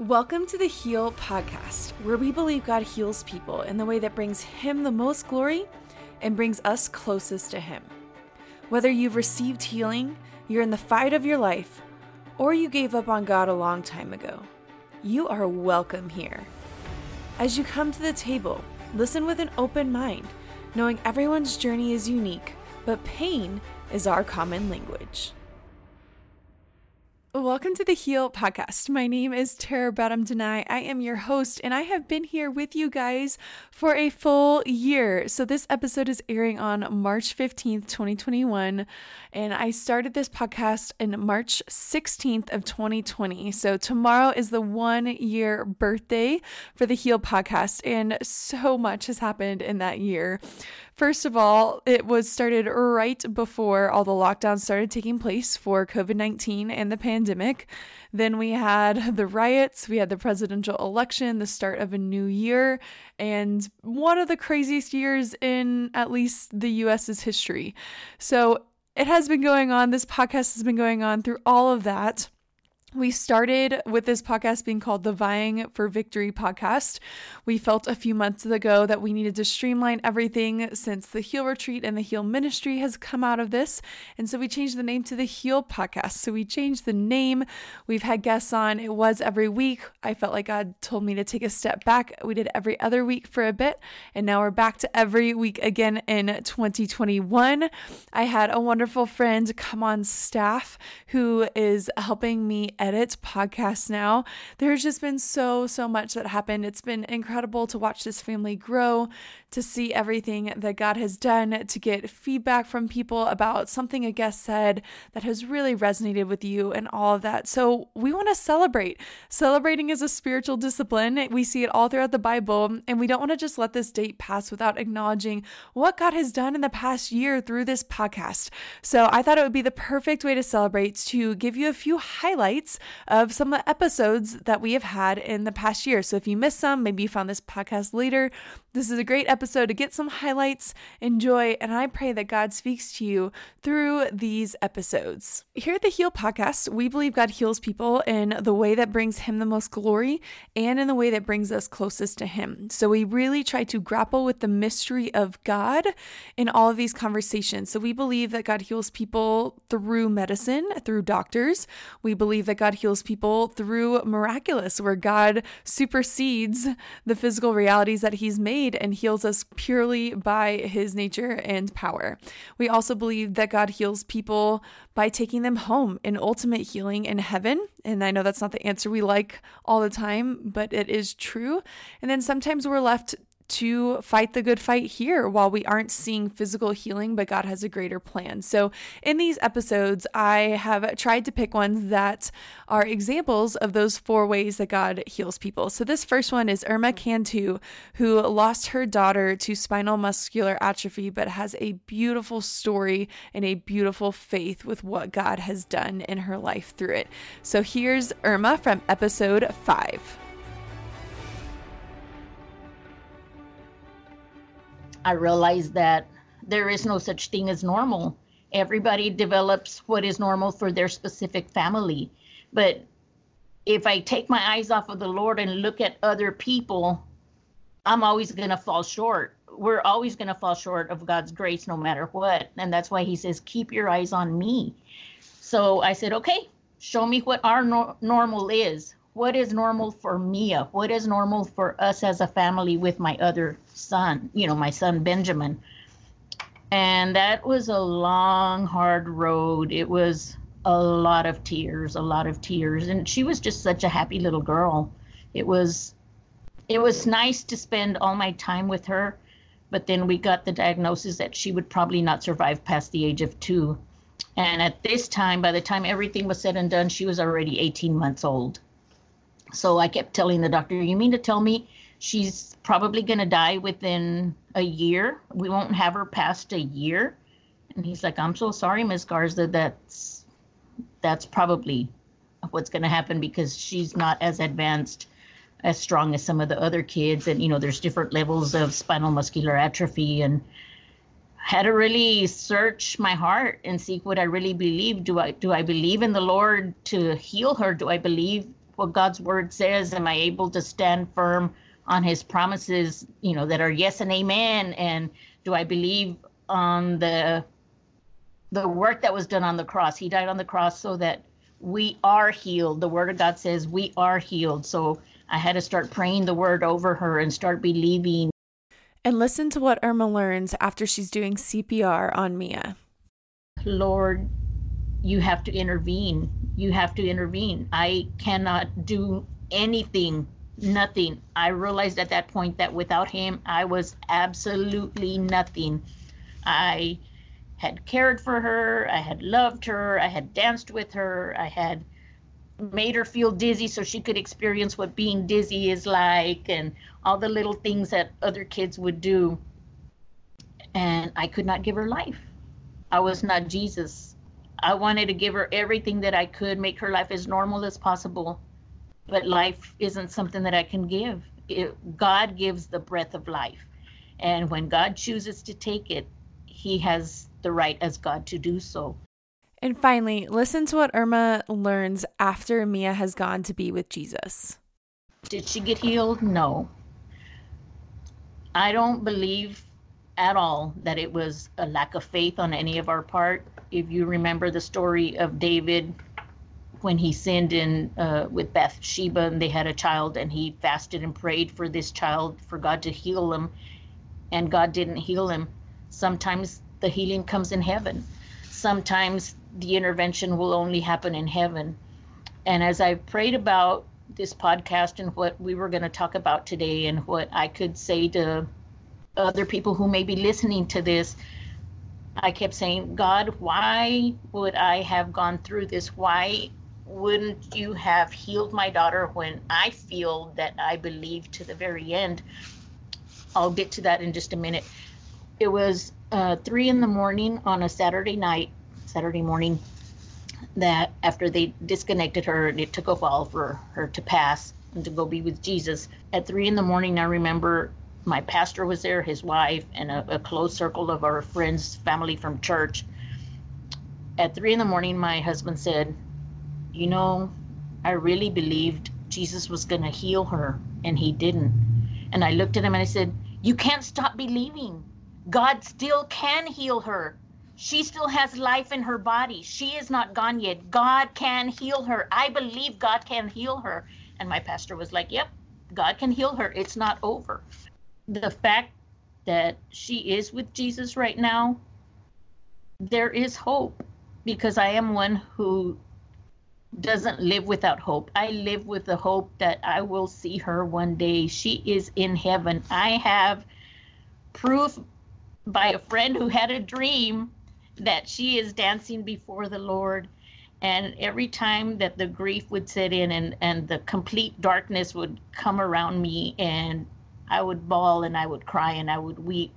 Welcome to the Heal Podcast, where we believe God heals people in the way that brings Him the most glory and brings us closest to Him. Whether you've received healing, you're in the fight of your life, or you gave up on God a long time ago, you are welcome here. As you come to the table, listen with an open mind, knowing everyone's journey is unique, but pain is our common language. Welcome to the Heal Podcast. My name is Tara Bradham-Denai. I am your host, and I have been here with you guys for a full year. So this episode is airing on March 15th, 2021, and I started this podcast in March 16th of 2020. So tomorrow is the 1 year birthday for the Heal Podcast, and so much has happened in that year. First of all, it was started right before all the lockdowns started taking place for COVID-19 and the pandemic. Then we had the riots, we had the presidential election, the start of a new year, and one of the craziest years in at least the U.S.'s history. So it has been going on. This podcast has been going on through all of that. We started with this podcast being called the Vying for Victory podcast. We felt a few months ago that we needed to streamline everything since the Heal Retreat and the Heal Ministry has come out of this. And so we changed the name to the Heal Podcast. So we changed the name. We've had guests on. It was every week. I felt like God told me to take a step back. We did every other week for a bit. And now we're back to every week again in 2021. I had a wonderful friend come on staff who is helping me edit podcasts now. There's just been so much that happened. It's been incredible to watch this family grow, to see everything that God has done, to get feedback from people about something a guest said that has really resonated with you and all of that. So we want to celebrate. Celebrating is a spiritual discipline. We see it all throughout the Bible, and we don't want to just let this date pass without acknowledging what God has done in the past year through this podcast. So I thought it would be the perfect way to celebrate, to give you a few highlights of some of the episodes that we have had in the past year. So if you missed some, maybe you found this podcast later, this is a great episode to get some highlights, enjoy, and I pray that God speaks to you through these episodes. Here at the Heal Podcast, we believe God heals people in the way that brings Him the most glory and in the way that brings us closest to Him. So we really try to grapple with the mystery of God in all of these conversations. So we believe that God heals people through medicine, through doctors. We believe that God heals people through miraculous, where God supersedes the physical realities that He's made and heals us purely by His nature and power. We also believe that God heals people by taking them home in ultimate healing in heaven. And I know that's not the answer we like all the time, but it is true. And then sometimes we're left to fight the good fight here while we aren't seeing physical healing, but God has a greater plan. So in these episodes, I have tried to pick ones that are examples of those four ways that God heals people. So this first one is Irma Cantu, who lost her daughter to spinal muscular atrophy, but has a beautiful story and a beautiful faith with what God has done in her life through it. So here's Irma from episode 5. I realized that there is no such thing as normal. Everybody develops what is normal for their specific family. But if I take my eyes off of the Lord and look at other people, I'm always going to fall short. We're always going to fall short of God's grace no matter what. And that's why He says, keep your eyes on me. So I said, okay, show me what our normal is. What is normal for Mia? What is normal for us as a family with my other son, my son Benjamin? And that was a long, hard road. It was a lot of tears. And she was just such a happy little girl. It was nice to spend all my time with her. But then we got the diagnosis that she would probably not survive past the age of 2. And at this time, by the time everything was said and done, she was already 18 months old. So I kept telling the doctor, you mean to tell me she's probably going to die within a year? We won't have her past a year? And he's like, I'm so sorry, Ms. Garza, that's probably what's going to happen because she's not as advanced, as strong as some of the other kids. And, there's different levels of spinal muscular atrophy, and had to really search my heart and see what I really believe. Do I believe in the Lord to heal her? Do I believe what God's word says? Am I able to stand firm on his promises, you know, that are yes and amen? And do I believe on the work that was done on the cross? He died on the cross so that we are healed. The word of God says we are healed. So I had to start praying the word over her and start believing. And listen to what Irma learns after she's doing CPR on Mia. Lord, you have to intervene. You have to intervene. I cannot do anything, nothing. I realized at that point that without him, I was absolutely nothing. I had cared for her. I had loved her. I had danced with her. I had made her feel dizzy so she could experience what being dizzy is like and all the little things that other kids would do. And I could not give her life. I was not Jesus. I wanted to give her everything that I could, make her life as normal as possible. But life isn't something that I can give. God gives the breath of life. And when God chooses to take it, he has the right as God to do so. And finally, listen to what Irma learns after Mia has gone to be with Jesus. Did she get healed? No. I don't believe at all that it was a lack of faith on any of our part. If you remember the story of David when he sinned in with Bathsheba and they had a child, and he fasted and prayed for this child, for God to heal him, and God didn't heal him. Sometimes the healing comes in heaven. Sometimes the intervention will only happen in heaven. And as I prayed about this podcast and what we were going to talk about today and what I could say to other people who may be listening to this, I kept saying, God, why would I have gone through this? Why wouldn't you have healed my daughter when I feel that I believe to the very end? I'll get to that in just a minute. It was 3 a.m. on a Saturday morning, that after they disconnected her, and it took a while for her to pass and to go be with Jesus. At 3 a.m, I remember my pastor was there, his wife, and a close circle of our friends, family from church. At 3 a.m, my husband said, you know, I really believed Jesus was going to heal her, and he didn't. And I looked at him and I said, you can't stop believing. God still can heal her. She still has life in her body. She is not gone yet. God can heal her. I believe God can heal her. And my pastor was like, yep, God can heal her. It's not over. The fact that she is with Jesus right now, there is hope, because I am one who doesn't live without hope. I live with the hope that I will see her one day. She is in heaven. I have proof by a friend who had a dream that she is dancing before the Lord. And every time that the grief would set in and the complete darkness would come around me, and I would bawl and I would cry and I would weep,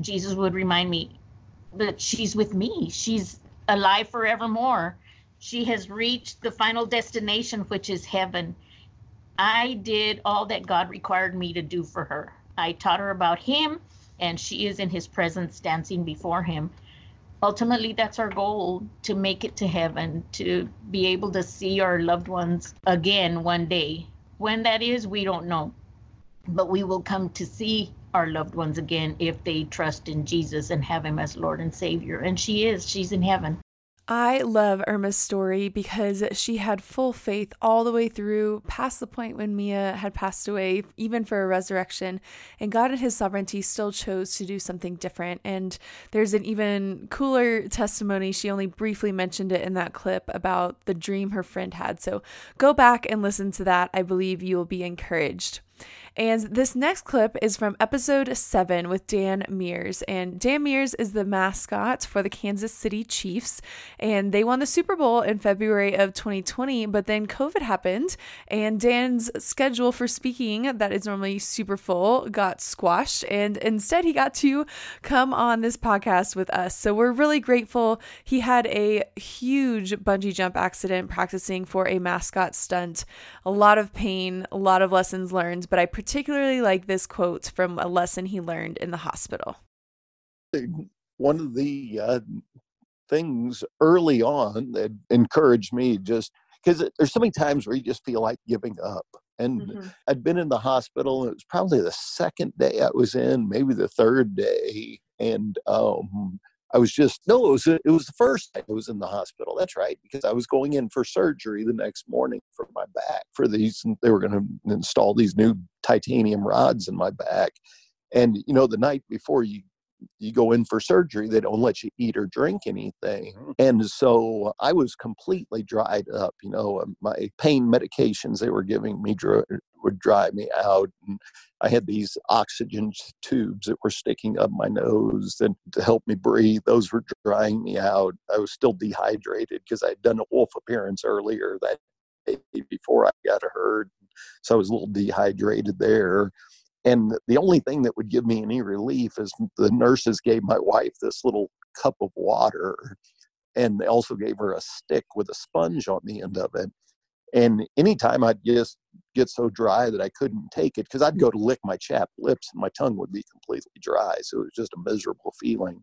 Jesus would remind me, but she's with me. She's alive forevermore. She has reached the final destination, which is heaven. I did all that God required me to do for her. I taught her about him, and she is in his presence dancing before him. Ultimately, that's our goal, to make it to heaven, to be able to see our loved ones again one day. When that is, we don't know. But we will come to see our loved ones again if they trust in Jesus and have him as Lord and Savior. And she is. She's in heaven. I love Irma's story because she had full faith all the way through, past the point when Mia had passed away, even for a resurrection. And God in his sovereignty still chose to do something different. And there's an even cooler testimony. She only briefly mentioned it in that clip about the dream her friend had. So go back and listen to that. I believe you will be encouraged. And this next clip is from episode 7 with Dan Meers. And Dan Meers is the mascot for the Kansas City Chiefs. And they won the Super Bowl in February of 2020, but then COVID happened. And Dan's schedule for speaking, that is normally super full, got squashed. And instead, he got to come on this podcast with us. So we're really grateful. He had a huge bungee jump accident practicing for a mascot stunt. A lot of pain, a lot of lessons learned, but I particularly like this quote from a lesson he learned in the hospital. One of the things early on that encouraged me, just because there's so many times where you just feel like giving up. And I'd been in the hospital, and it was probably the second day I was in, maybe the third day. And it was the first day I was in the hospital. That's right, because I was going in for surgery the next morning for my back. They were going to install these new titanium rods in my back. And, you know, the night before you go in for surgery, they don't let you eat or drink anything. And so I was completely dried up. You know, my pain medications they were giving me would dry me out. And I had these oxygen tubes that were sticking up my nose and to help me breathe. Those were drying me out. I was still dehydrated because I'd done a wolf appearance earlier that day before I got hurt. So I was a little dehydrated there. And the only thing that would give me any relief is the nurses gave my wife this little cup of water, and they also gave her a stick with a sponge on the end of it. And anytime I'd just get so dry that I couldn't take it, because I'd go to lick my chapped lips and my tongue would be completely dry. So it was just a miserable feeling.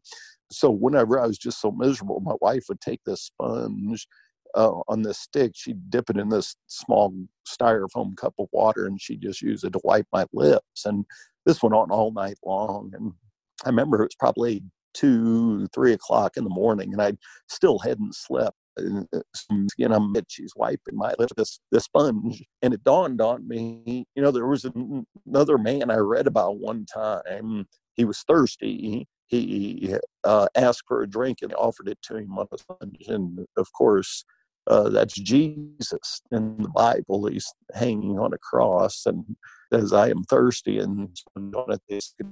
So whenever I was just so miserable, my wife would take this sponge on this stick, she'd dip it in this small styrofoam cup of water, and she'd just use it to wipe my lips. And this went on all night long. And I remember it was probably 2-3 o'clock in the morning, and I still hadn't slept. And she's wiping my lips with this sponge. And it dawned on me, you know, there was another man I read about one time. He was thirsty. He asked for a drink, and they offered it to him on a sponge. And of course, that's Jesus in the Bible. He's hanging on a cross, and says, "I am thirsty." And on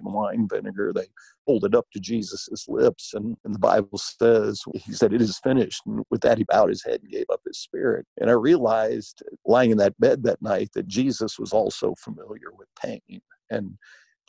wine vinegar, they hold it up to Jesus's lips, and the Bible says, "He said, 'It is finished.'" And with that, he bowed his head and gave up his spirit. And I realized, lying in that bed that night, that Jesus was also familiar with pain, and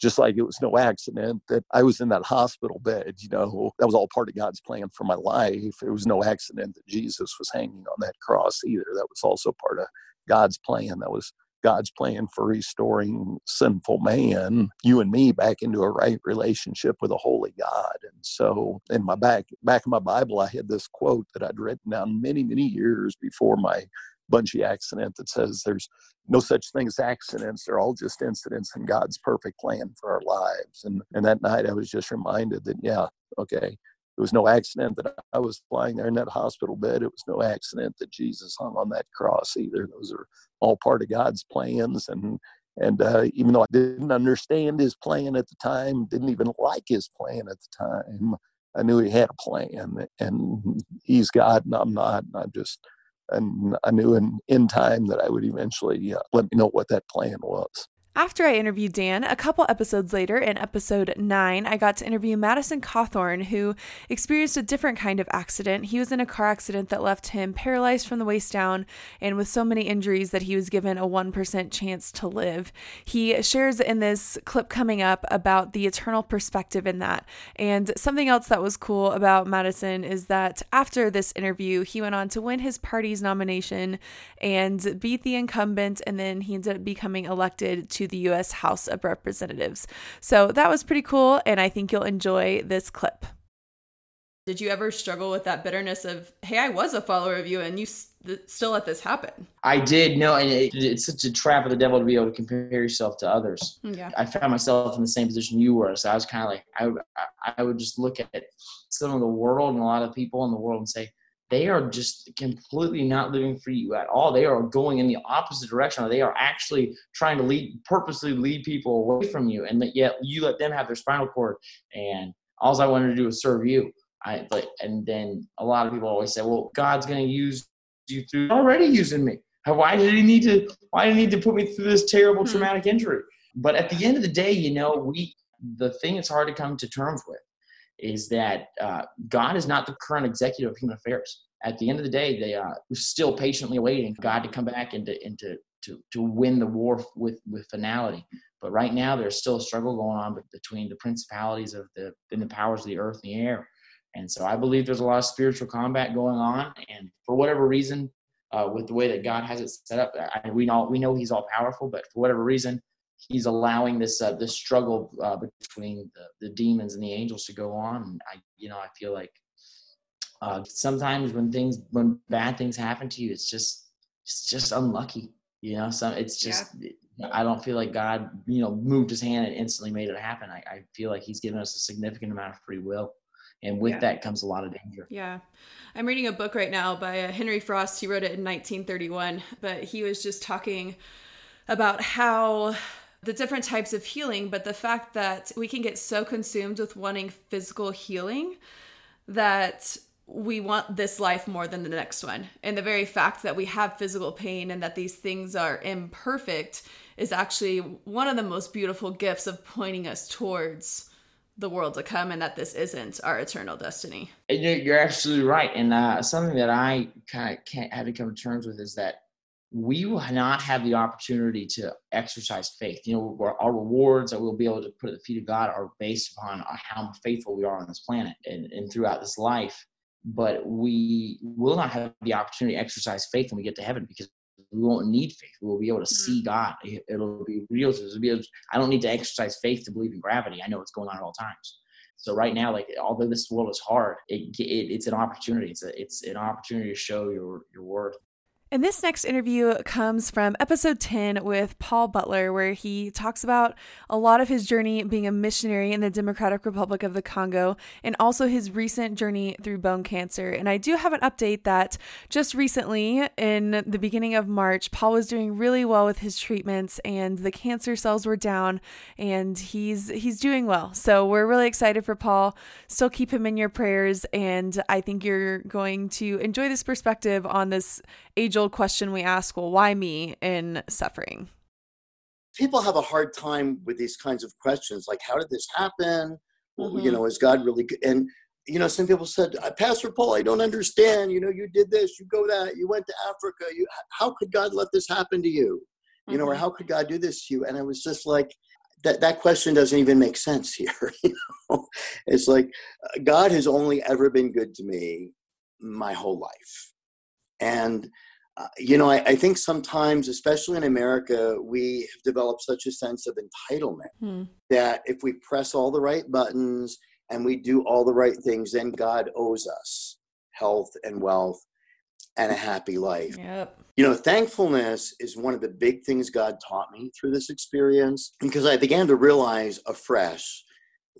just like it was no accident that I was in that hospital bed, you know, that was all part of God's plan for my life. It was no accident that Jesus was hanging on that cross either. That was also part of God's plan. That was God's plan for restoring sinful man, you and me, back into a right relationship with a holy God. And so in my back of my Bible, I had this quote that I'd written down many, many years before my bungee accident that says there's no such thing as accidents. They're all just incidents in God's perfect plan for our lives. And that night I was just reminded that, yeah, okay, it was no accident that I was lying there in that hospital bed. It was no accident that Jesus hung on that cross either. Those are all part of God's plans. And even though I didn't understand his plan at the time, didn't even like his plan at the time, I knew he had a plan, and he's God and I'm not. And I knew in time that I would eventually let me know what that plan was. After I interviewed Dan, a couple episodes later, in episode 9, I got to interview Madison Cawthorn, who experienced a different kind of accident. He was in a car accident that left him paralyzed from the waist down and with so many injuries that he was given a 1% chance to live. He shares in this clip coming up about the eternal perspective in that. And something else that was cool about Madison is that after this interview, he went on to win his party's nomination and beat the incumbent, and then he ended up becoming elected to the U.S. House of Representatives. So that was pretty cool, and I think you'll enjoy this clip. Did you ever struggle with that bitterness of, hey, I was a follower of you, and you still let this happen? I did, no, and it's such a trap of the devil to be able to compare yourself to others. Yeah. I found myself in the same position you were, so I was kind of like, I would just look at some of the world and a lot of people in the world and say, they are just completely not living for you at all. They are going in the opposite direction, or they are actually trying to purposely lead people away from you. And yet you let them have their spinal cord. And all I wanted to do was serve you. And then a lot of people always say, well, God's going to use you through already using me. Why did he need to put me through this terrible traumatic injury? But at the end of the day, you know, the thing that's hard to come to terms with is that God is not the current executive of human affairs. At the end of the day, they are still patiently waiting for God to come back and to win the war with finality. But right now, there's still a struggle going on between the principalities and the powers of the earth and the air. And so I believe there's a lot of spiritual combat going on. And for whatever reason, with the way that God has it set up, we know he's all powerful, but for whatever reason, he's allowing this struggle between the demons and the angels to go on. I feel like Sometimes when bad things happen to you, it's just unlucky, you know. So it's just, yeah. I don't feel like God, you know, moved his hand and instantly made it happen. I feel like he's given us a significant amount of free will. And with that comes a lot of danger. Yeah. I'm reading a book right now by Henry Frost. He wrote it in 1931, but he was just talking about how the different types of healing, but the fact that we can get so consumed with wanting physical healing that we want this life more than the next one. And the very fact that we have physical pain and that these things are imperfect is actually one of the most beautiful gifts of pointing us towards the world to come, and that this isn't our eternal destiny. You're absolutely right. And something that I kind of had to come to terms with is that we will not have the opportunity to exercise faith. You know, our rewards that we'll be able to put at the feet of God are based upon how faithful we are on this planet and throughout this life. But we will not have the opportunity to exercise faith when we get to heaven, because we won't need faith. We'll be able to see God. It'll be real. I don't need to exercise faith to believe in gravity. I know what's going on at all times. So right now, like, although this world is hard, it's an opportunity. It's an opportunity to show your worth. And this next interview comes from episode 10 with Paul Butler, where he talks about a lot of his journey being a missionary in the Democratic Republic of the Congo, and also his recent journey through bone cancer. And I do have an update that just recently, in the beginning of March, Paul was doing really well with his treatments, and the cancer cells were down, and he's doing well. So we're really excited for Paul. Still keep him in your prayers, and I think you're going to enjoy this perspective on this age-old question we ask, well, why me in suffering? People have a hard time with these kinds of questions, like, how did this happen? Mm-hmm. Well, you know, is God really good? And, you know, some people said, Pastor Paul, I don't understand. You know, you did this, you go that, you went to Africa. How could God let this happen to you? You know, or how could God do this to you? And I was just like, that question doesn't even make sense here. You know, it's like, God has only ever been good to me my whole life. And you know, I think sometimes, especially in America, we have developed such a sense of entitlement that if we press all the right buttons and we do all the right things, then God owes us health and wealth and a happy life. Yep. You know, thankfulness is one of the big things God taught me through this experience, because I began to realize afresh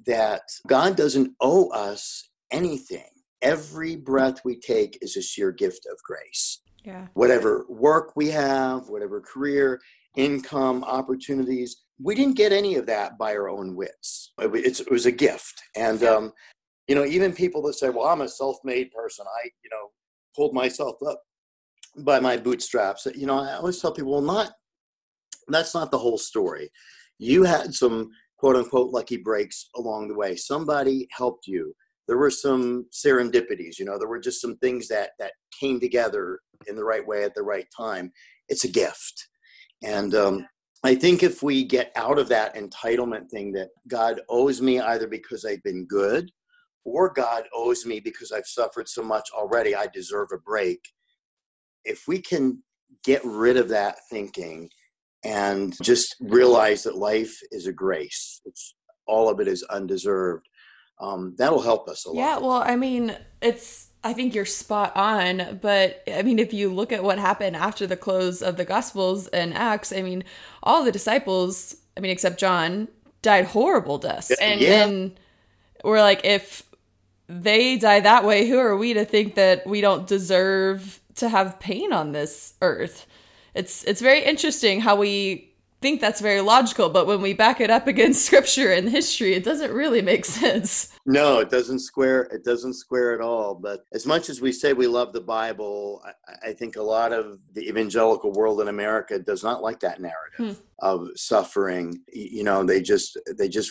that God doesn't owe us anything. Every breath we take is a sheer gift of grace. Yeah. Whatever work we have, whatever career, income, opportunities, we didn't get any of that by our own wits. It was a gift. And, you know, even people that say, well, I'm a self-made person. I, you know, pulled myself up by my bootstraps. You know, I always tell people, well, that's not the whole story. You had some quote unquote lucky breaks along the way. Somebody helped you. There were some serendipities, you know, there were just some things that came together in the right way at the right time. It's a gift. And I think if we get out of that entitlement thing that God owes me either because I've been good or God owes me because I've suffered so much already, I deserve a break. If we can get rid of that thinking and just realize that life is a grace, all of it is undeserved. That'll help us a lot. Yeah, well, I mean, I think you're spot on, but I mean, if you look at what happened after the close of the Gospels and Acts, I mean, all the disciples, I mean, except John, died horrible deaths. And we're like, if they die that way, who are we to think that we don't deserve to have pain on this earth? It's very interesting how we think that's very logical, but when we back it up against scripture and history, it doesn't really make sense. No, it doesn't square at all. But as much as we say we love the Bible, I think a lot of the evangelical world in America does not like that narrative of suffering. You know, they just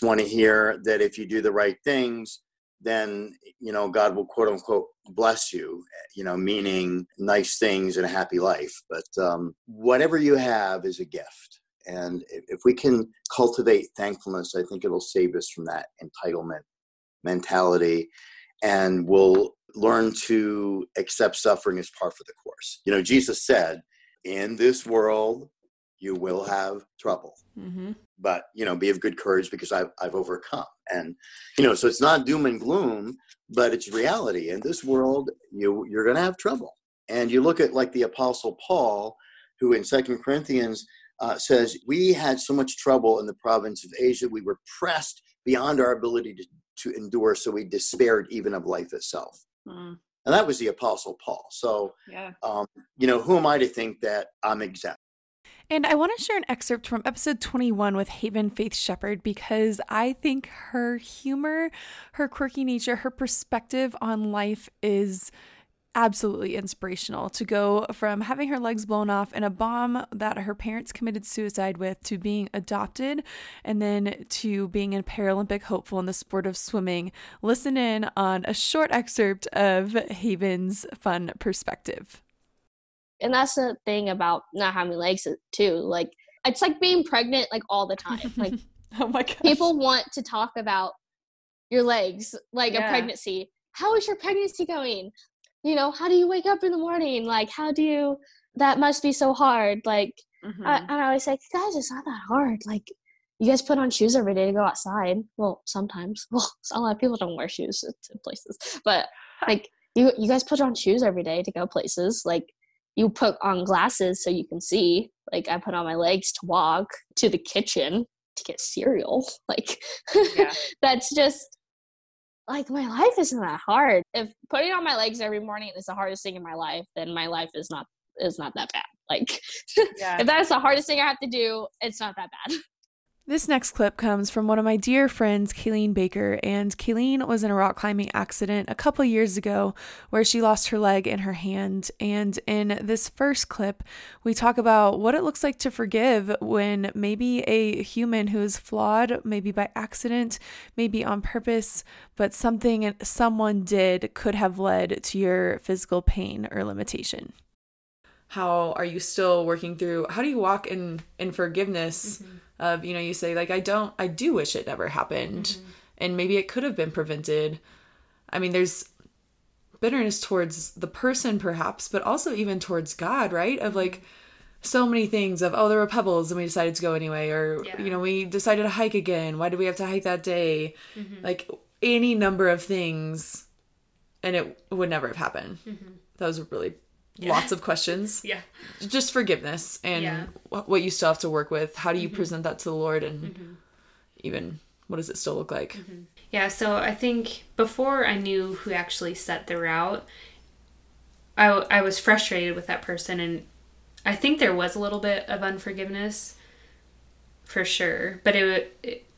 want to hear that if you do the right things, then, you know, God will quote unquote bless you, you know, meaning nice things and a happy life. But whatever you have is a gift. And if we can cultivate thankfulness, I think it'll save us from that entitlement mentality. And we'll learn to accept suffering as par for the course. You know, Jesus said, in this world, you will have trouble. Mm-hmm. But, you know, be of good courage because I've overcome. And, you know, so it's not doom and gloom, but it's reality. In this world, you're going to have trouble. And you look at like the Apostle Paul, who in 2 Corinthians says, we had so much trouble in the province of Asia. We were pressed beyond our ability to endure. So we despaired even of life itself. Mm. And that was the Apostle Paul. So, yeah. You know, who am I to think that I'm exempt? And I want to share an excerpt from episode 21 with Haven Faith Shepherd, because I think her humor, her quirky nature, her perspective on life is absolutely inspirational. To go from having her legs blown off in a bomb that her parents committed suicide with, to being adopted, and then to being a Paralympic hopeful in the sport of swimming. Listen in on a short excerpt of Haven's fun perspective. And that's the thing about not having legs too. Like, it's like being pregnant, like, all the time. Like, oh my gosh. People want to talk about your legs, like, yeah. A pregnancy. How is your pregnancy going? You know, how do you wake up in the morning? Like, how do you, that must be so hard. Like, mm-hmm. I always say, guys, it's not that hard. Like, you guys put on shoes every day to go outside. Well, sometimes. Well, a lot of people don't wear shoes to places. But, like, you guys put on shoes every day to go places. Like, you put on glasses so you can see. Like, I put on my legs to walk to the kitchen to get cereal. Like, yeah. That's just... like, my life isn't that hard. If putting on my legs every morning is the hardest thing in my life, then my life is not that bad. Like, yeah. If that's the hardest thing I have to do, it's not that bad. This next clip comes from one of my dear friends, Kaylene Baker, and Kaylene was in a rock climbing accident a couple years ago where she lost her leg and her hand. And in this first clip, we talk about what it looks like to forgive when maybe a human who is flawed, maybe by accident, maybe on purpose, but something someone did could have led to your physical pain or limitation. How are you still working through, how do you walk in forgiveness? Mm-hmm. Of, you know, you say, like, I do wish it never happened. Mm-hmm. And maybe it could have been prevented. I mean, there's bitterness towards the person, perhaps, but also even towards God, right? Of, like, so many things of, oh, there were pebbles and we decided to go anyway. Or, yeah. You know, we decided to hike again. Why did we have to hike that day? Mm-hmm. Like, any number of things. And it would never have happened. Mm-hmm. That was really... yeah. Lots of questions. Yeah. Just forgiveness and what you still have to work with. How do you mm-hmm. present that to the Lord, and mm-hmm. even what does it still look like? Mm-hmm. Yeah. So I think before I knew who actually set the route, I was frustrated with that person. And I think there was a little bit of unforgiveness for sure. But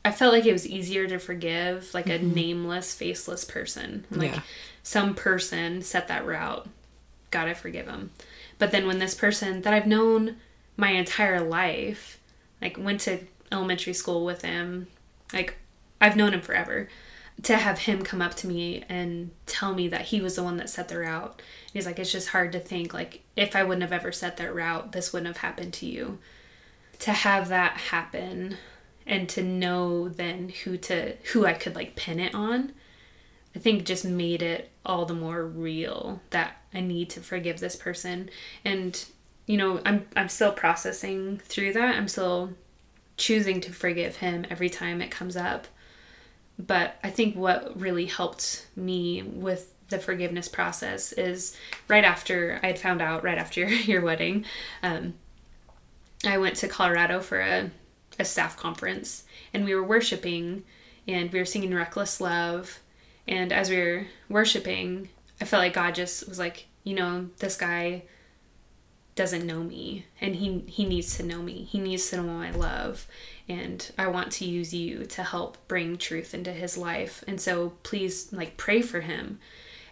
I felt like it was easier to forgive like mm-hmm. a nameless, faceless person. Like, yeah. Some person set that route. God, I forgive him. But then when this person that I've known my entire life, like, went to elementary school with him, like, I've known him forever, to have him come up to me and tell me that he was the one that set the route. And he's like, it's just hard to think, like, if I wouldn't have ever set that route, this wouldn't have happened to you. To have that happen and to know then who I could, like, pin it on, I think just made it all the more real that I need to forgive this person. And, you know, I'm still processing through that. I'm still choosing to forgive him every time it comes up. But I think what really helped me with the forgiveness process is right after I had found out, right after your wedding, I went to Colorado for a staff conference, and we were worshiping and we were singing Reckless Love. And as we were worshiping, I felt like God just was like, you know, this guy doesn't know me, and he needs to know me. He needs to know my love, and I want to use you to help bring truth into his life. And so please, like, pray for him.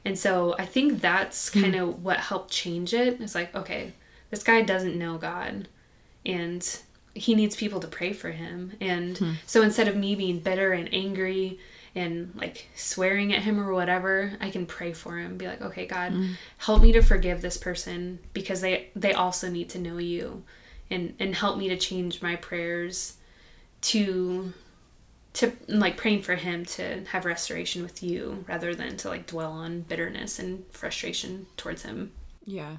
And so I think that's kind of what helped change it. It's like, okay, this guy doesn't know God, and he needs people to pray for him. And so instead of me being bitter and angry and, like, swearing at him or whatever, I can pray for him. Be like, okay, God, help me to forgive this person because they also need to know you. And help me to change my prayers to like, praying for him to have restoration with you rather than to, like, dwell on bitterness and frustration towards him. Yeah.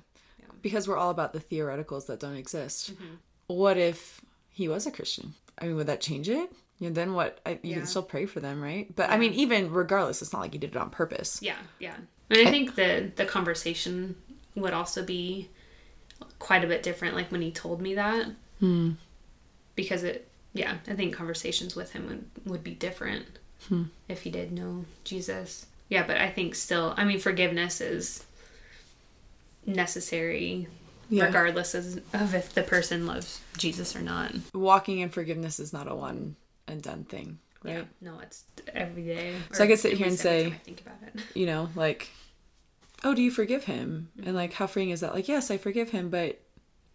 Because we're all about the theoreticals that don't exist. Mm-hmm. what if he was a Christian? I mean, would that change it? You know, then what? You can still pray for them, right? But I mean, even regardless, it's not like he did it on purpose. Yeah, yeah. And I think the conversation would also be quite a bit different, like when he told me that. Hmm. Because I think conversations with him would be different if he did know Jesus. Yeah, but I think still, I mean, forgiveness is necessary regardless of if the person loves Jesus or not. Walking in forgiveness is not a one and done thing, right? Yeah, no, it's every day. So I could sit here and say, you know, like, oh, do you forgive him? Mm-hmm. And like, how freeing is that? Like, yes, I forgive him, but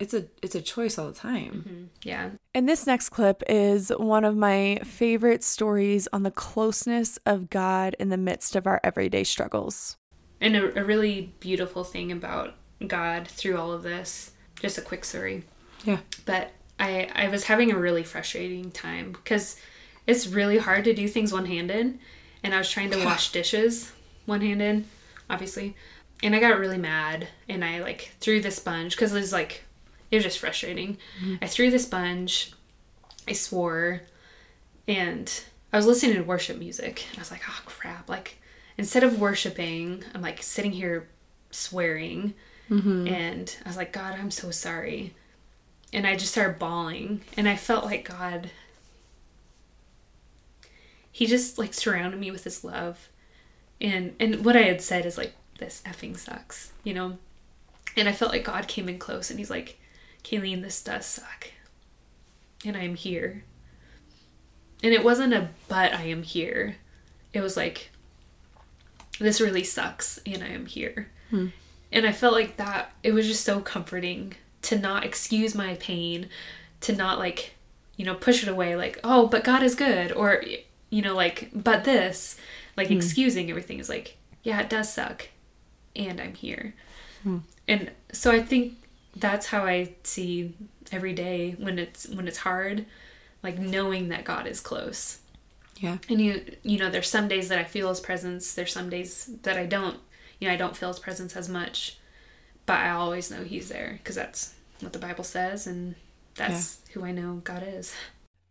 it's a choice all the time. Mm-hmm. Yeah. And this next clip is one of my favorite stories on the closeness of God in the midst of our everyday struggles. And a really beautiful thing about God through all of this, just a quick story. Yeah. But I was having a really frustrating time because it's really hard to do things one-handed. And I was trying to wash dishes one-handed, obviously. And I got really mad and I like threw the sponge because it was just frustrating. Mm-hmm. I threw the sponge, I swore, and I was listening to worship music. And I was like, oh crap, like instead of worshiping, I'm like sitting here swearing. Mm-hmm. And I was like, God, I'm so sorry. And I just started bawling. And I felt like God, he just like surrounded me with his love. And what I had said is like, this effing sucks, you know? And I felt like God came in close and he's like, Kaylene, this does suck. And I am here. And it wasn't a, but I am here. It was like, this really sucks and I am here. Hmm. And I felt like that, it was just so comforting to not excuse my pain, to not like, you know, push it away like, oh, but God is good. Or, you know, like, but this, like excusing everything is like, yeah, it does suck. And I'm here. Hmm. And so I think that's how I see every day when it's hard, like knowing that God is close. Yeah. And you know, there's some days that I feel his presence. There's some days that I don't, you know, I don't feel his presence as much, but I always know he's there because that's what the Bible says. And that's who I know God is.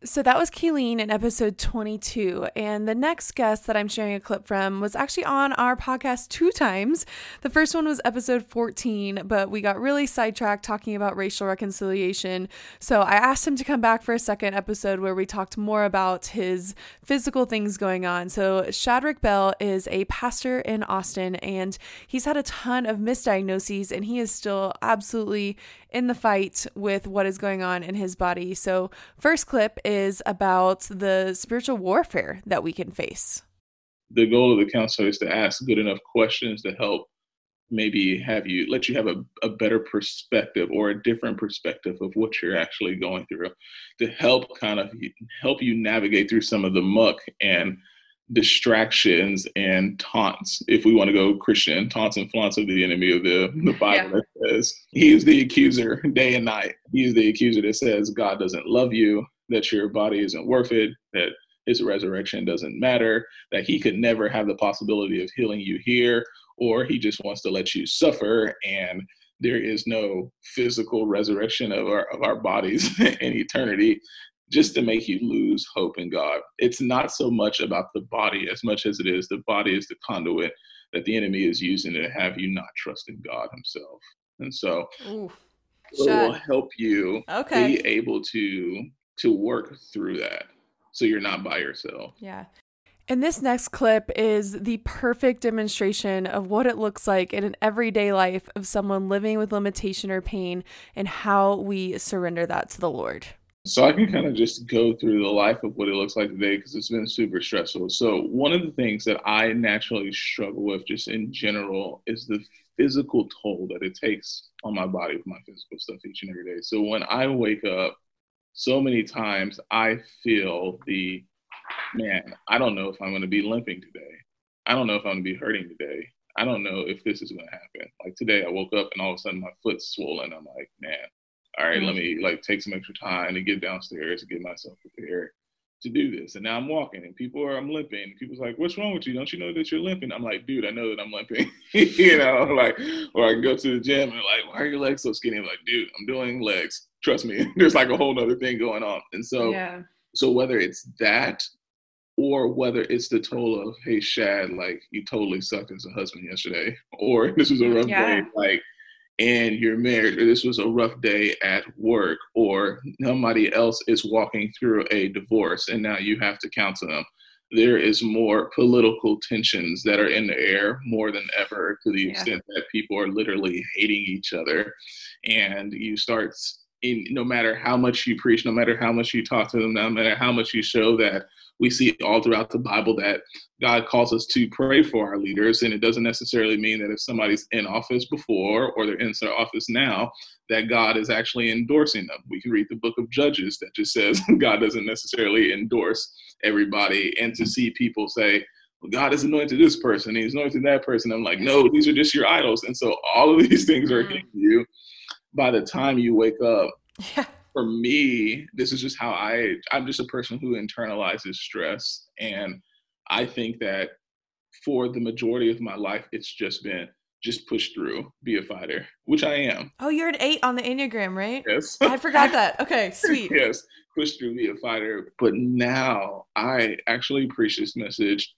So that was Kaylene in episode 22, and the next guest that I'm sharing a clip from was actually on our podcast 2 times. The first one was episode 14, but we got really sidetracked talking about racial reconciliation, so I asked him to come back for a second episode where we talked more about his physical things going on. So Shadrick Bell is a pastor in Austin, and he's had a ton of misdiagnoses, and he is still absolutely in the fight with what is going on in his body. So first clip is about the spiritual warfare that we can face. The goal of the counselor is to ask good enough questions to help maybe let you have a better perspective or a different perspective of what you're actually going through, to help kind of help you navigate through some of the muck and distractions and taunts, if we want to go Christian, taunts and flaunts of the enemy of the Bible that says he is the accuser day and night. He is the accuser that says God doesn't love you, that your body isn't worth it, that his resurrection doesn't matter, that he could never have the possibility of healing you here, or he just wants to let you suffer, and there is no physical resurrection of our bodies in eternity, just to make you lose hope in God. It's not so much about the body as much as it is the body is the conduit that the enemy is using to have you not trust in God himself. And so it will help you be able to work through that so you're not by yourself. Yeah. And this next clip is the perfect demonstration of what it looks like in an everyday life of someone living with limitation or pain and how we surrender that to the Lord. So I can kind of just go through the life of what it looks like today because it's been super stressful. So one of the things that I naturally struggle with just in general is the physical toll that it takes on my body with my physical stuff each and every day. So when I wake up, so many times I feel I don't know if I'm going to be limping today. I don't know if I'm going to be hurting today. I don't know if this is going to happen. Like today I woke up and all of a sudden my foot's swollen. I'm like, all right, let me like take some extra time to get downstairs and get myself prepared to do this. And now I'm walking and I'm limping. People's like, what's wrong with you? Don't you know that you're limping? I'm like, dude, I know that I'm limping, you know, like, or I can go to the gym and like, why are your legs so skinny? I'm like, dude, I'm doing legs. trust me, there's like a whole other thing going on. And so, so whether it's that or whether it's the toll of, hey, Shad, like you totally sucked as a husband yesterday, or this was a rough day, like, and you're married, or this was a rough day at work, or somebody else is walking through a divorce and now you have to counsel them. There is more political tensions that are in the air more than ever, to the extent that people are literally hating each other. And you start, in, no matter how much you preach, no matter how much you talk to them, no matter how much you show that, we see all throughout the Bible that God calls us to pray for our leaders. And it doesn't necessarily mean that if somebody's in office before or they're in their office now, that God is actually endorsing them. We can read the book of Judges that just says God doesn't necessarily endorse everybody. And to see people say, well, God has anointed this person, he's anointed that person. I'm like, no, these are just your idols. And so all of these things are hitting you by the time you wake up. Yeah. For me, this is just how I'm just a person who internalizes stress. And I think that for the majority of my life, it's just been just push through, be a fighter, which I am. Oh, you're an 8 on the Enneagram, right? Yes. I forgot that. Okay, sweet. Yes, push through, be a fighter. But now I actually preached this message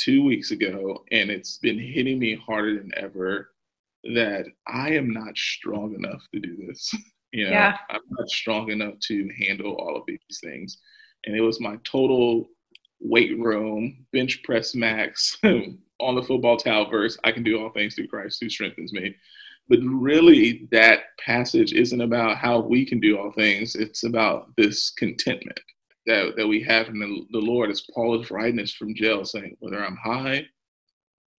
2 weeks ago, and it's been hitting me harder than ever that I am not strong enough to do this. You know, I'm not strong enough to handle all of these things. And it was my total weight room, bench press max, on the football towel verse, I can do all things through Christ who strengthens me. But really, that passage isn't about how we can do all things. It's about this contentment that we have in the Lord, as Paul is writing this from jail, saying, whether I'm high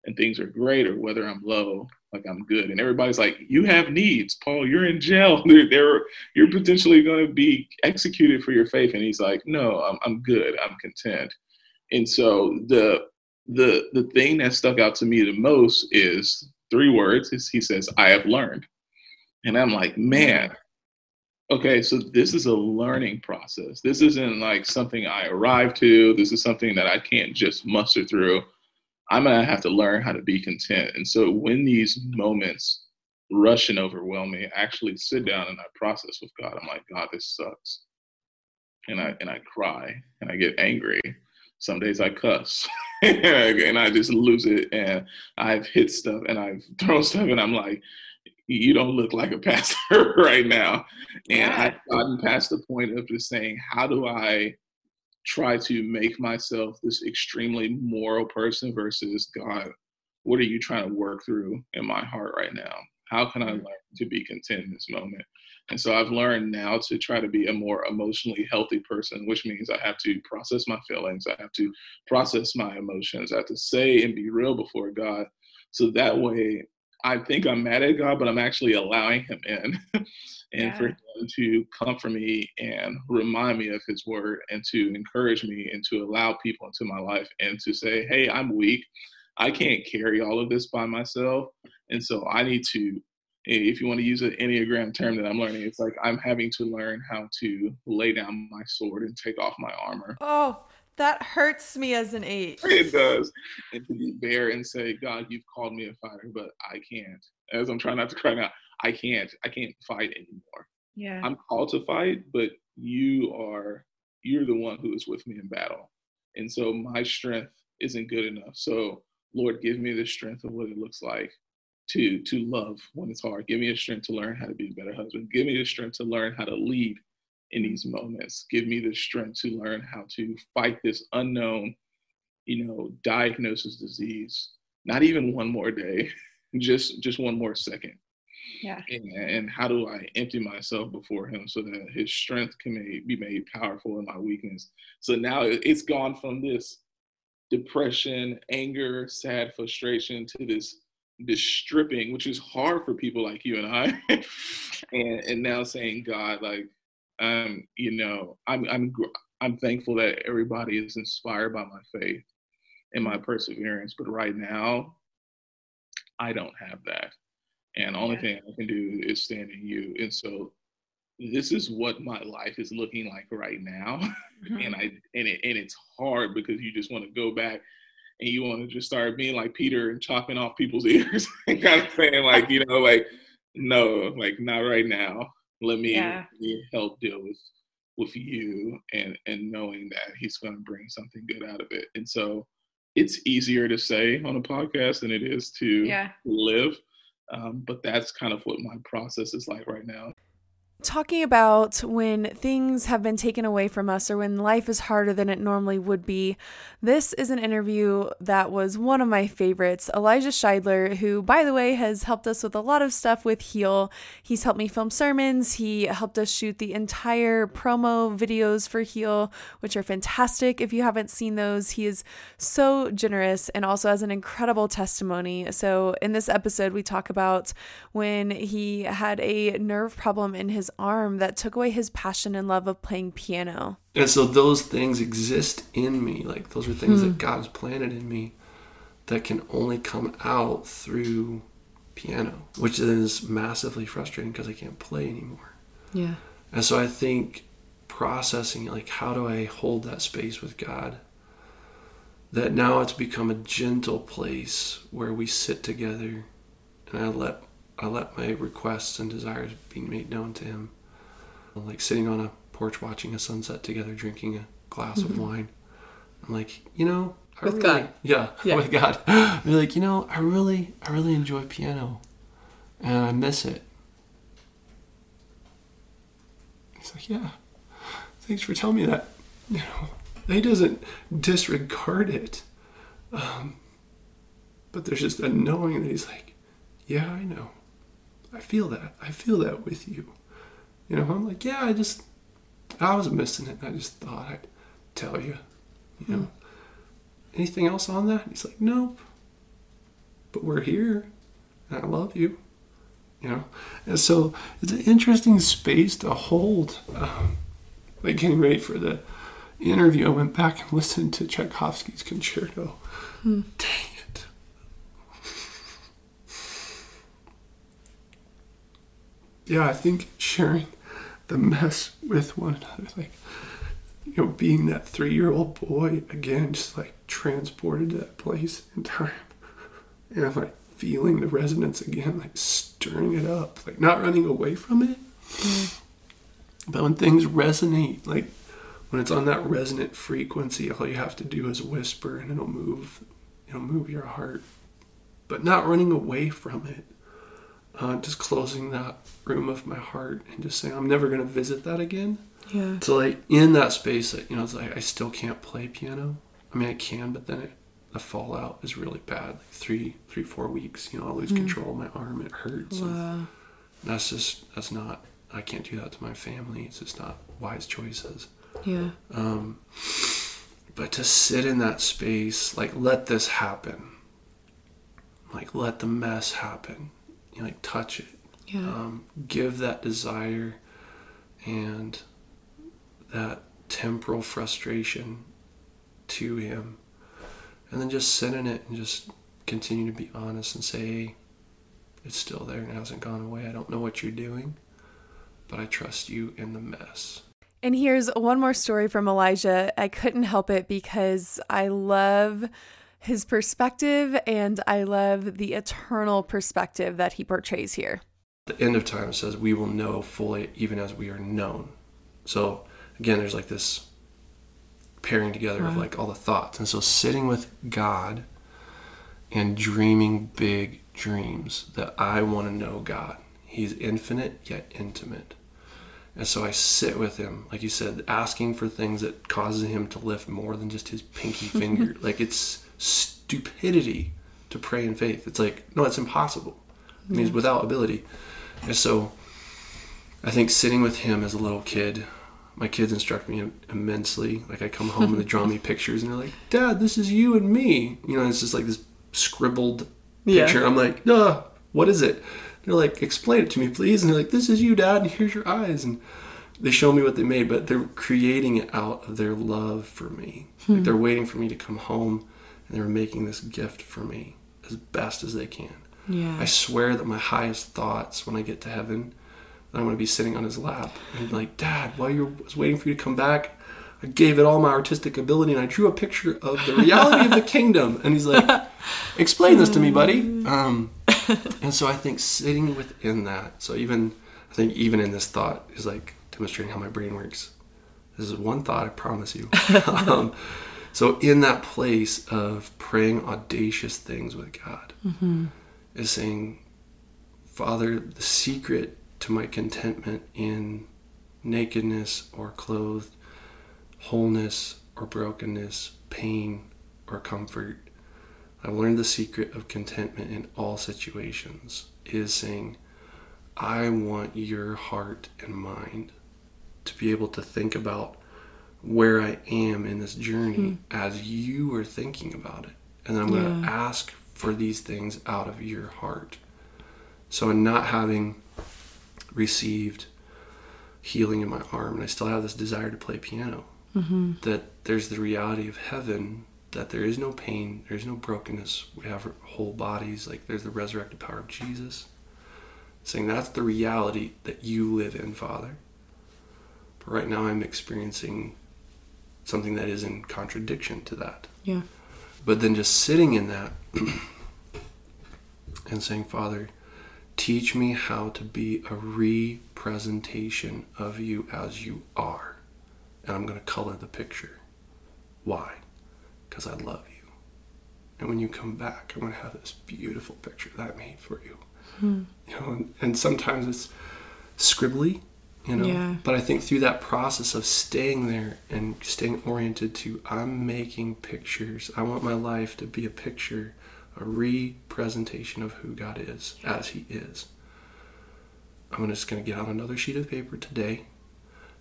and things are great, or whether I'm low, like I'm good. And everybody's like, you have needs, Paul, you're in jail. You're potentially going to be executed for your faith. And he's like, no, I'm good. I'm content. And so the thing that stuck out to me the most is 3 words. He says, I have learned. And I'm like, man, okay, so this is a learning process. This isn't like something I arrived to. This is something that I can't just muster through. I'm going to have to learn how to be content. And so when these moments rush and overwhelm me, I actually sit down and I process with God. I'm like, God, this sucks. And I cry and I get angry. Some days I cuss and I just lose it. And I've hit stuff and I've thrown stuff and I'm like, you don't look like a pastor right now. And I've gotten past the point of just saying, how do I try to make myself this extremely moral person versus God, what are you trying to work through in my heart right now? How can I learn to be content in this moment? And so I've learned now to try to be a more emotionally healthy person, which means I have to process my feelings. I have to process my emotions. I have to say and be real before God. So that way, I think I'm mad at God, but I'm actually allowing him in and for him to comfort me and remind me of his word and to encourage me and to allow people into my life and to say, hey, I'm weak. I can't carry all of this by myself. And so I need to, if you want to use an Enneagram term that I'm learning, it's like I'm having to learn how to lay down my sword and take off my armor. Oh, that hurts me as an 8. It does. And to be bare and say, God, you've called me a fighter, but I can't. As I'm trying not to cry now, I can't fight anymore. Yeah. I'm called to fight, but you're the one who is with me in battle. And so my strength isn't good enough. So Lord, give me the strength of what it looks like to love when it's hard. Give me the strength to learn how to be a better husband. Give me the strength to learn how to lead in these moments. Give me the strength to learn how to fight this unknown, diagnosis disease, not even one more day, just one more second. Yeah. And how do I empty myself before him so that his strength can be made powerful in my weakness? So now it's gone from this depression, anger, sad frustration to this stripping, which is hard for people like you and I. and now saying, God, like, I'm thankful that everybody is inspired by my faith and my perseverance, but right now I don't have that. And the only thing I can do is stand in you. And so this is what my life is looking like right now. Mm-hmm. And it's hard because you just want to go back and you want to just start being like Peter and chopping off people's ears and kind of saying like, no, like not right now. Let me help deal with you, and knowing that he's going to bring something good out of it. And so it's easier to say on a podcast than it is to live. But that's kind of what my process is like right now. Talking about when things have been taken away from us or when life is harder than it normally would be, this is an interview that was one of my favorites. Elijah Scheidler, who, by the way, has helped us with a lot of stuff with Heal. He's helped me film sermons. He helped us shoot the entire promo videos for Heal, which are fantastic. If you haven't seen those, he is so generous and also has an incredible testimony. So in this episode, we talk about when he had a nerve problem in his arm that took away his passion and love of playing piano. And so those things exist in me. Like those are things that God's planted in me that can only come out through piano, which is massively frustrating because I can't play anymore. Yeah. And so I think processing, like, how do I hold that space with God? That now it's become a gentle place where we sit together and I let my requests and desires be made known to him. Like sitting on a porch watching a sunset together, drinking a glass of wine. I'm like, you know, God. Yeah, with God. I'm like, you know, I really enjoy piano and I miss it. He's like, yeah, thanks for telling me that. You know, he doesn't disregard it. But there's just a knowing that he's like, yeah, I know. I feel that with you. You know, I'm like, yeah, I was missing it. And I just thought I'd tell you, you know, anything else on that? And he's like, nope, but we're here and I love you, you know? And so it's an interesting space to hold. Like getting ready for the interview, I went back and listened to Tchaikovsky's concerto. Dang it. Yeah, I think sharing the mess with one another, like, you know, being that 3-year-old boy again, just like transported to that place in time, and I'm like feeling the resonance again, like stirring it up, like not running away from it, but when things resonate, like when it's on that resonant frequency, all you have to do is whisper and it'll move your heart, but not running away from it. Just closing that room of my heart and just saying, I'm never going to visit that again. Yeah. So like in that space, you know, it's like, I still can't play piano. I mean, I can, but then the fallout is really bad. Like 3-4 weeks, you know, I lose control of my arm. It hurts. Wow. I can't do that to my family. It's just not wise choices. Yeah. But to sit in that space, like, let this happen. Like, let the mess happen. You know, like touch it, give that desire and that temporal frustration to him, and then just sit in it and just continue to be honest and say, hey, it's still there and hasn't gone away. I don't know what you're doing, but I trust you in the mess. And here's one more story from Elijah. I couldn't help it because I love his perspective, and I love the eternal perspective that he portrays here. The end of time says we will know fully even as we are known. So again, there's like this pairing together of like all the thoughts. And so sitting with God and dreaming big dreams that I want to know God. He's infinite yet intimate. And so I sit with him, like you said, asking for things that causes him to lift more than just his pinky finger. Like it's stupidity to pray in faith. It's like, no, it's impossible. I mean, it's without ability. And so I think sitting with him as a little kid, my kids instruct me immensely. Like I come home and they draw me pictures and they're like, Dad, this is you and me. You know, it's just like this scribbled picture. Yeah. I'm like, what is it? They're like, explain it to me, please. And they're like, this is you, Dad, and here's your eyes. And they show me what they made, but they're creating it out of their love for me. Like they're waiting for me to come home. And they're making this gift for me as best as they can. Yeah. I swear that my highest thoughts when I get to heaven, that I'm going to be sitting on his lap and be like, Dad, while I was waiting for you to come back, I gave it all my artistic ability and I drew a picture of the reality of the kingdom. And he's like, explain this to me, buddy. And so I think sitting within that, so even I I think even in this thought is like demonstrating how my brain works. This is one thought, I promise you. So in that place of praying audacious things with God, mm-hmm. is saying, Father, the secret to my contentment in nakedness or clothed, wholeness or brokenness, pain or comfort, I've learned the secret of contentment in all situations is saying, I want your heart and mind to be able to think about where I am in this journey as you are thinking about it. And I'm going to ask for these things out of your heart. So in not having received healing in my arm, and I still have this desire to play piano, that there's the reality of heaven, that there is no pain, there's no brokenness. We have whole bodies. Like there's the resurrected power of Jesus. Saying that's the reality that you live in, Father. But right now I'm experiencing something that is in contradiction to that. Yeah. But then just sitting in that and saying, Father, teach me how to be a representation of you as you are. And I'm going to color the picture. Why? Because I love you. And when you come back, I'm going to have this beautiful picture that I made for you. You know, and sometimes it's scribbly, you know, but I think through that process of staying there and staying oriented to, I'm making pictures. I want my life to be a picture, a representation of who God is as he is. I'm just going to get out another sheet of paper today,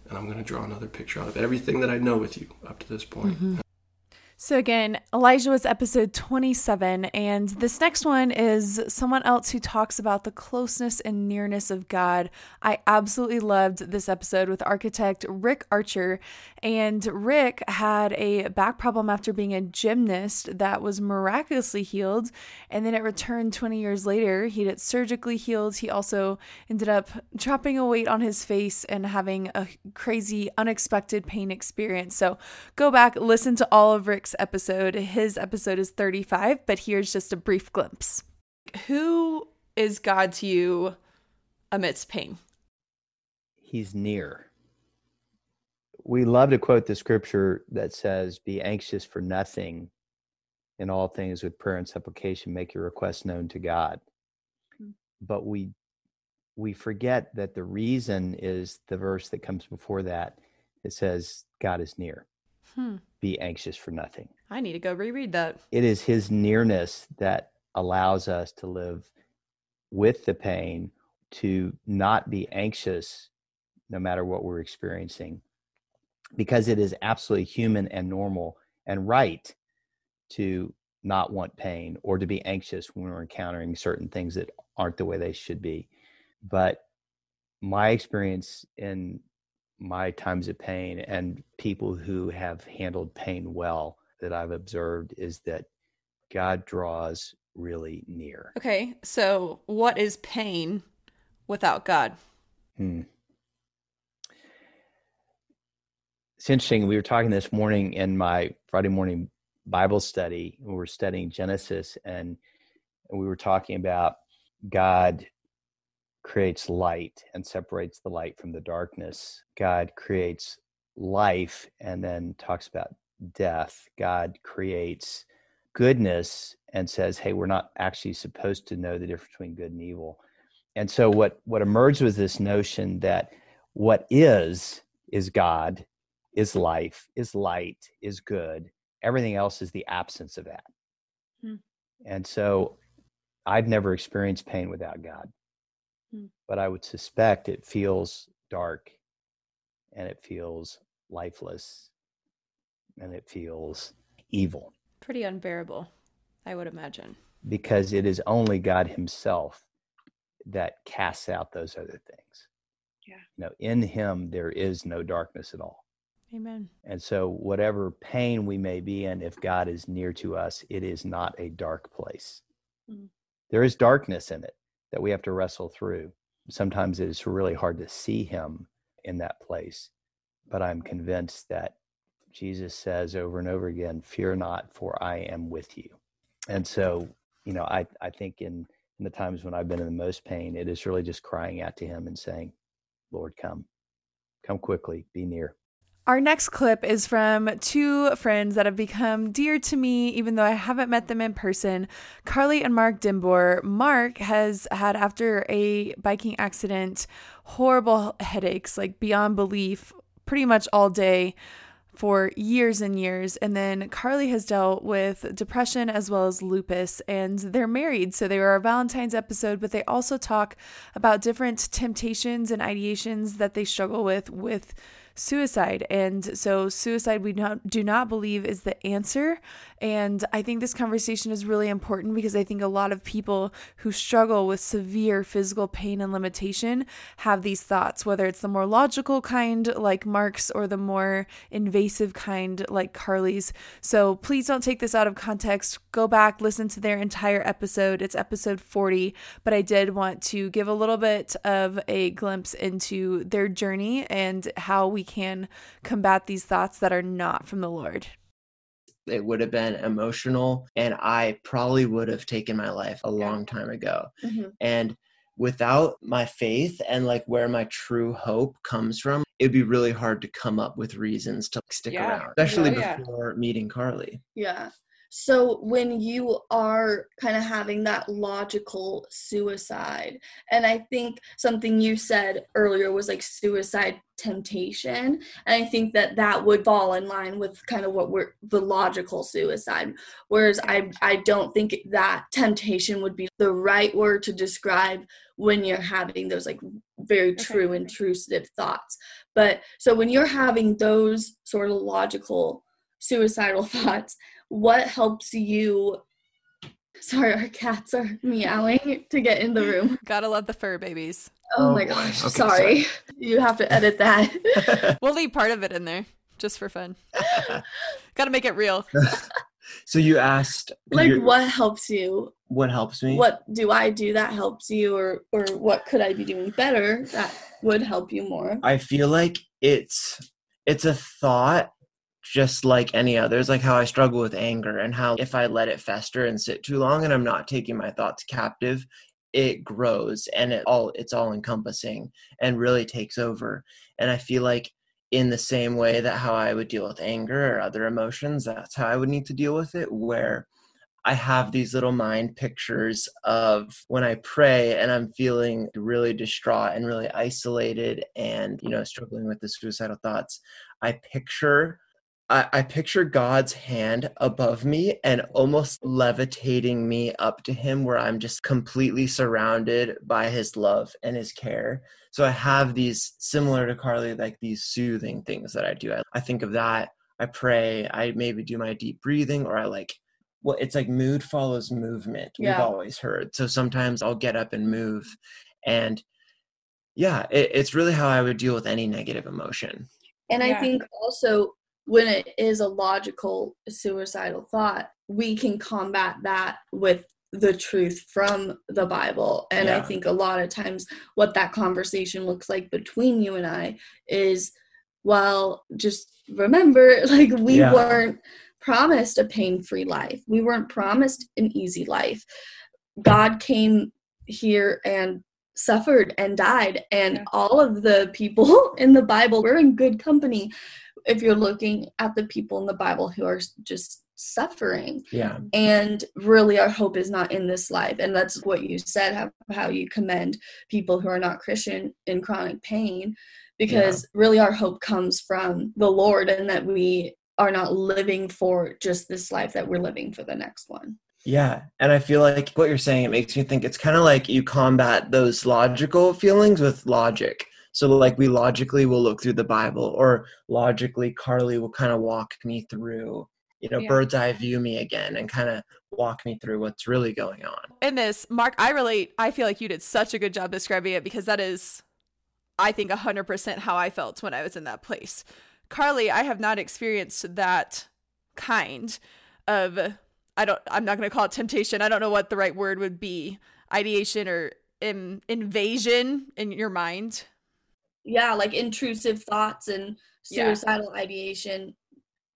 and I'm going to draw another picture out of everything that I know with you up to this point. So again, Elijah was episode 27, and this next one is someone else who talks about the closeness and nearness of God. I absolutely loved this episode with architect Rick Archer, and Rick had a back problem after being a gymnast that was miraculously healed, and then it returned 20 years later. He had it surgically healed. He also ended up dropping a weight on his face and having a crazy, unexpected pain experience. So go back, listen to all of Rick's episode. His episode is 35, but here's just a brief glimpse. Who is God to you amidst pain? He's near. We love to quote the scripture that says, be anxious for nothing, in all things with prayer and supplication, make your requests known to God. But we forget that the reason is the verse that comes before that. It says, God is near. Be anxious for nothing. I need to go reread that. It is his nearness that allows us to live with the pain, to not be anxious no matter what we're experiencing, because it is absolutely human and normal and right to not want pain or to be anxious when we're encountering certain things that aren't the way they should be. But my experience in my times of pain and people who have handled pain well that I've observed is that God draws really near. Okay. So what is pain without God? It's interesting. We were talking this morning in my Friday morning Bible study. We were studying Genesis, and we were talking about God creates light and separates the light from the darkness. God creates life and then talks about death. God creates goodness and says, hey, we're not actually supposed to know the difference between good and evil. And so what emerged was this notion that what is God, is life, is light, is good. Everything else is the absence of that. And so I've never experienced pain without God. But I would suspect it feels dark, and it feels lifeless, and it feels evil. Pretty unbearable, I would imagine. Because it is only God himself that casts out those other things. Yeah. You know, in him, there is no darkness at all. Amen. And so whatever pain we may be in, if God is near to us, it is not a dark place. There is darkness in it that we have to wrestle through. Sometimes it is really hard to see him in that place, but I'm convinced that Jesus says over and over again, fear not, for I am with you. And so, you know, I think in the times when I've been in the most pain, it is really just crying out to him and saying, Lord, come. Come quickly. Be near. Our next clip is from two friends that have become dear to me, even though I haven't met them in person, Carley and Mark Denboer. Mark has had, after a biking accident, horrible headaches, like beyond belief, pretty much all day for years and years. And then Carley has dealt with depression as well as lupus, and they're married. So they were our Valentine's episode, but they also talk about different temptations and ideations that they struggle with suicide. And so suicide, we do not believe is the answer. And I think this conversation is really important because I think a lot of people who struggle with severe physical pain and limitation have these thoughts, whether it's the more logical kind like Mark's or the more invasive kind like Carley's. So please don't take this out of context. Go back, listen to their entire episode. It's episode 40, but I did want to give a little bit of a glimpse into their journey and how we can combat these thoughts that are not from the Lord. It would have been emotional, and I probably would have taken my life a long time ago. Mm-hmm. And without my faith and like where my true hope comes from, it'd be really hard to come up with reasons to stick around, especially before meeting Carley. Yeah. So when you are kind of having that logical suicide, and I think something you said earlier was like suicide temptation, and I think that would fall in line with kind of what we're the logical suicide, whereas I don't think that temptation would be the right word to describe when you're having those like very true intrusive thoughts. But so when you're having those sort of logical suicidal thoughts, what helps you? Sorry, our cats are meowing to get in the room. Gotta love the fur babies. Oh my gosh. Okay, sorry. You have to edit that. We'll leave part of it in there just for fun. Gotta make it real. So you asked, like, what helps you? What helps me? What do I do that helps you, or what could I be doing better that would help you more? I feel like it's a thought just like any others, like how I struggle with anger and how if I let it fester and sit too long and I'm not taking my thoughts captive, it grows and it's all encompassing and really takes over. And I feel like in the same way that how I would deal with anger or other emotions, that's how I would need to deal with it, where I have these little mind pictures of when I pray and I'm feeling really distraught and really isolated and, you know, struggling with the suicidal thoughts. I picture God's hand above me and almost levitating me up to him, where I'm just completely surrounded by his love and his care. So I have these, similar to Carley, like these soothing things that I do. I think of that. I pray. I maybe do my deep breathing, or I like, well, it's like mood follows movement. Yeah. We've always heard. So sometimes I'll get up and move. And yeah, it's really how I would deal with any negative emotion. And I think also, when it is a logical suicidal thought, we can combat that with the truth from the Bible. And I think a lot of times what that conversation looks like between you and I is, well, just remember, like, we weren't promised a pain-free life. We weren't promised an easy life. God came here and suffered and died. And all of the people in the Bible were in good company. If you're looking at the people in the Bible who are just suffering, and really our hope is not in this life. And that's what you said, how you commend people who are not Christian in chronic pain, because really our hope comes from the Lord, and that we are not living for just this life, that we're living for the next one. Yeah. And I feel like what you're saying, it makes me think it's kind of like you combat those logical feelings with logic. So like we logically will look through the Bible, or logically Carley will kind of walk me through, you know, bird's eye view me again and kind of walk me through what's really going on. In this, Mark, I relate. I feel like you did such a good job describing it, because that is, I think, 100% how I felt when I was in that place. Carley, I have not experienced that kind of, I'm not going to call it temptation. I don't know what the right word would be. Ideation or invasion in your mind. Yeah, like intrusive thoughts and suicidal ideation.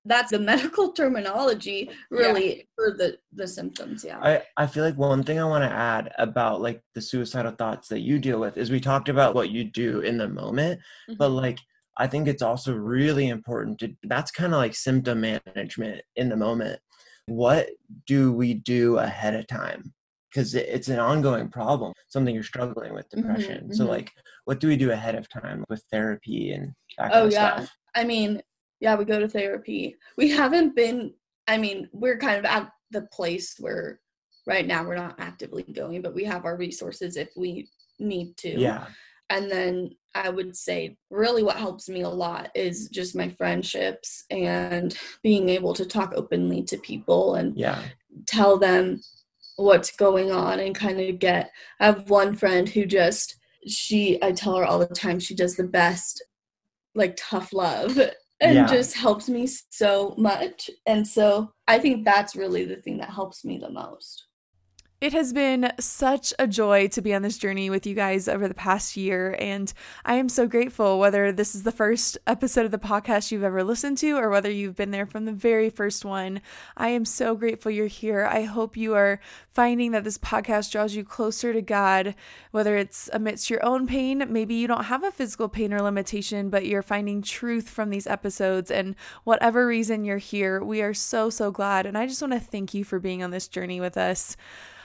that's the medical terminology really for the symptoms. Yeah. I feel like one thing I want to add about like the suicidal thoughts that you deal with is we talked about what you do in the moment, but like, I think it's also really important to, that's kind of like symptom management in the moment. What do we do ahead of time? Because it's an ongoing problem, something you're struggling with, depression. So like, what do we do ahead of time with therapy and that kind of stuff? I mean, we go to therapy. We haven't been, I mean, we're kind of at the place where right now we're not actively going, but we have our resources if we need to. Yeah. And then I would say really what helps me a lot is just my friendships and being able to talk openly to people and tell them what's going on and kind of get, I have one friend who just, I tell her all the time, she does the best, like tough love and just helps me so much. And so I think that's really the thing that helps me the most. It has been such a joy to be on this journey with you guys over the past year, and I am so grateful whether this is the first episode of the podcast you've ever listened to or whether you've been there from the very first one. I am so grateful you're here. I hope you are finding that this podcast draws you closer to God, whether it's amidst your own pain, maybe you don't have a physical pain or limitation, but you're finding truth from these episodes, and whatever reason you're here, we are so, so glad, and I just want to thank you for being on this journey with us.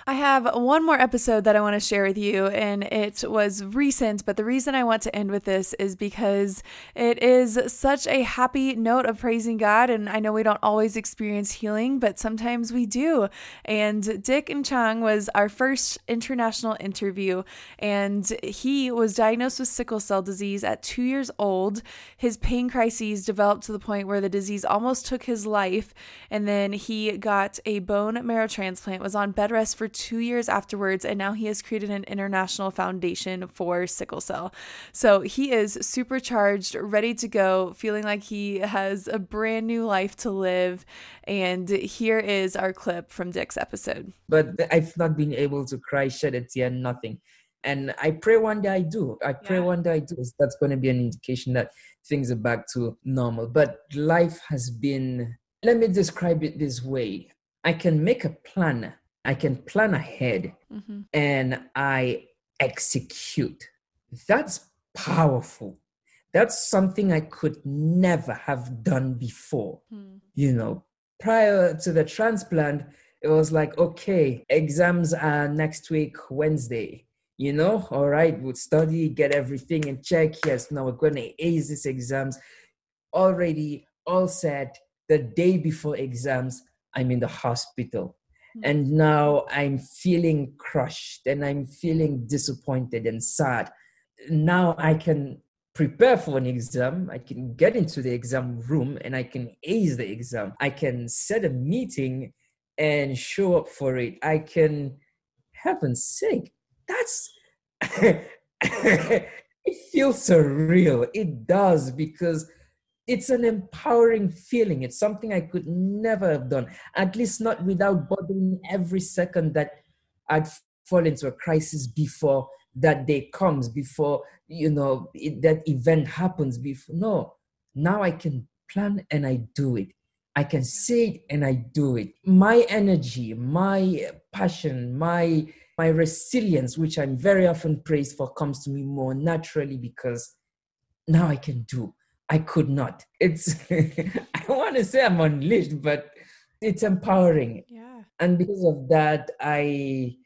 I have one more episode that I want to share with you, and it was recent, but the reason I want to end with this is because it is such a happy note of praising God, and I know we don't always experience healing, but sometimes we do, and Dick and Chang was our first international interview, and he was diagnosed with sickle cell disease at 2 years old. His pain crises developed to the point where the disease almost took his life, and then he got a bone marrow transplant, was on bed rest for 2 years afterwards, and now he has created an international foundation for sickle cell. So he is supercharged, ready to go, feeling like he has a brand new life to live. And here is our clip from Dick's episode. But I've not been able to cry, shed a tear, nothing. And I pray one day I do. That's going to be an indication that things are back to normal. But life has been, let me describe it this way. I can make a plan. I can plan ahead and I execute. That's powerful. That's something I could never have done before. You know, prior to the transplant, it was like, okay, exams are next week, Wednesday, you know, all right, we'll study, get everything in check. Yes, now we're going to ace these exams. Already all set. The day before exams, I'm in the hospital. And now I'm feeling crushed and I'm feeling disappointed and sad. Now I can prepare for an exam. I can get into the exam room and I can ace the exam. I can set a meeting and show up for it. I can, heaven's sake, that's, it feels surreal. It does, because it's an empowering feeling. It's something I could never have done, at least not without bothering every second that I'd fall into a crisis before that day comes, before, you know, that event happens. Now I can plan and I do it. I can say it and I do it. My energy, my passion, my resilience, which I'm very often praised for, comes to me more naturally because now I can do. I could not. It's, I want to say I'm unleashed, but it's empowering. Yeah. And because of that, I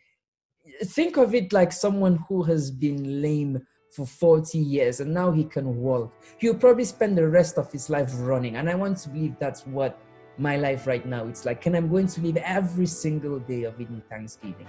think of it like someone who has been lame for 40 years and now he can walk. He'll probably spend the rest of his life running. And I want to believe that's what my life right now is like. And I'm going to live every single day of it in thanksgiving.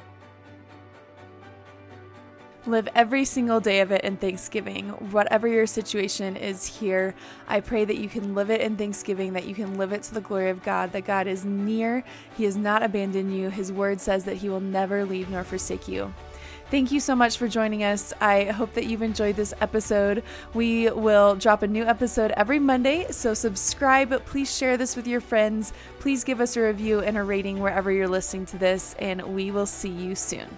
Live every single day of it in Thanksgiving. Whatever your situation is here, I pray that you can live it in Thanksgiving, that you can live it to the glory of God, that God is near. He has not abandoned you. His word says that he will never leave nor forsake you. Thank you so much for joining us. I hope that you've enjoyed this episode. We will drop a new episode every Monday, so subscribe. Please share this with your friends. Please give us a review and a rating wherever you're listening to this, and we will see you soon.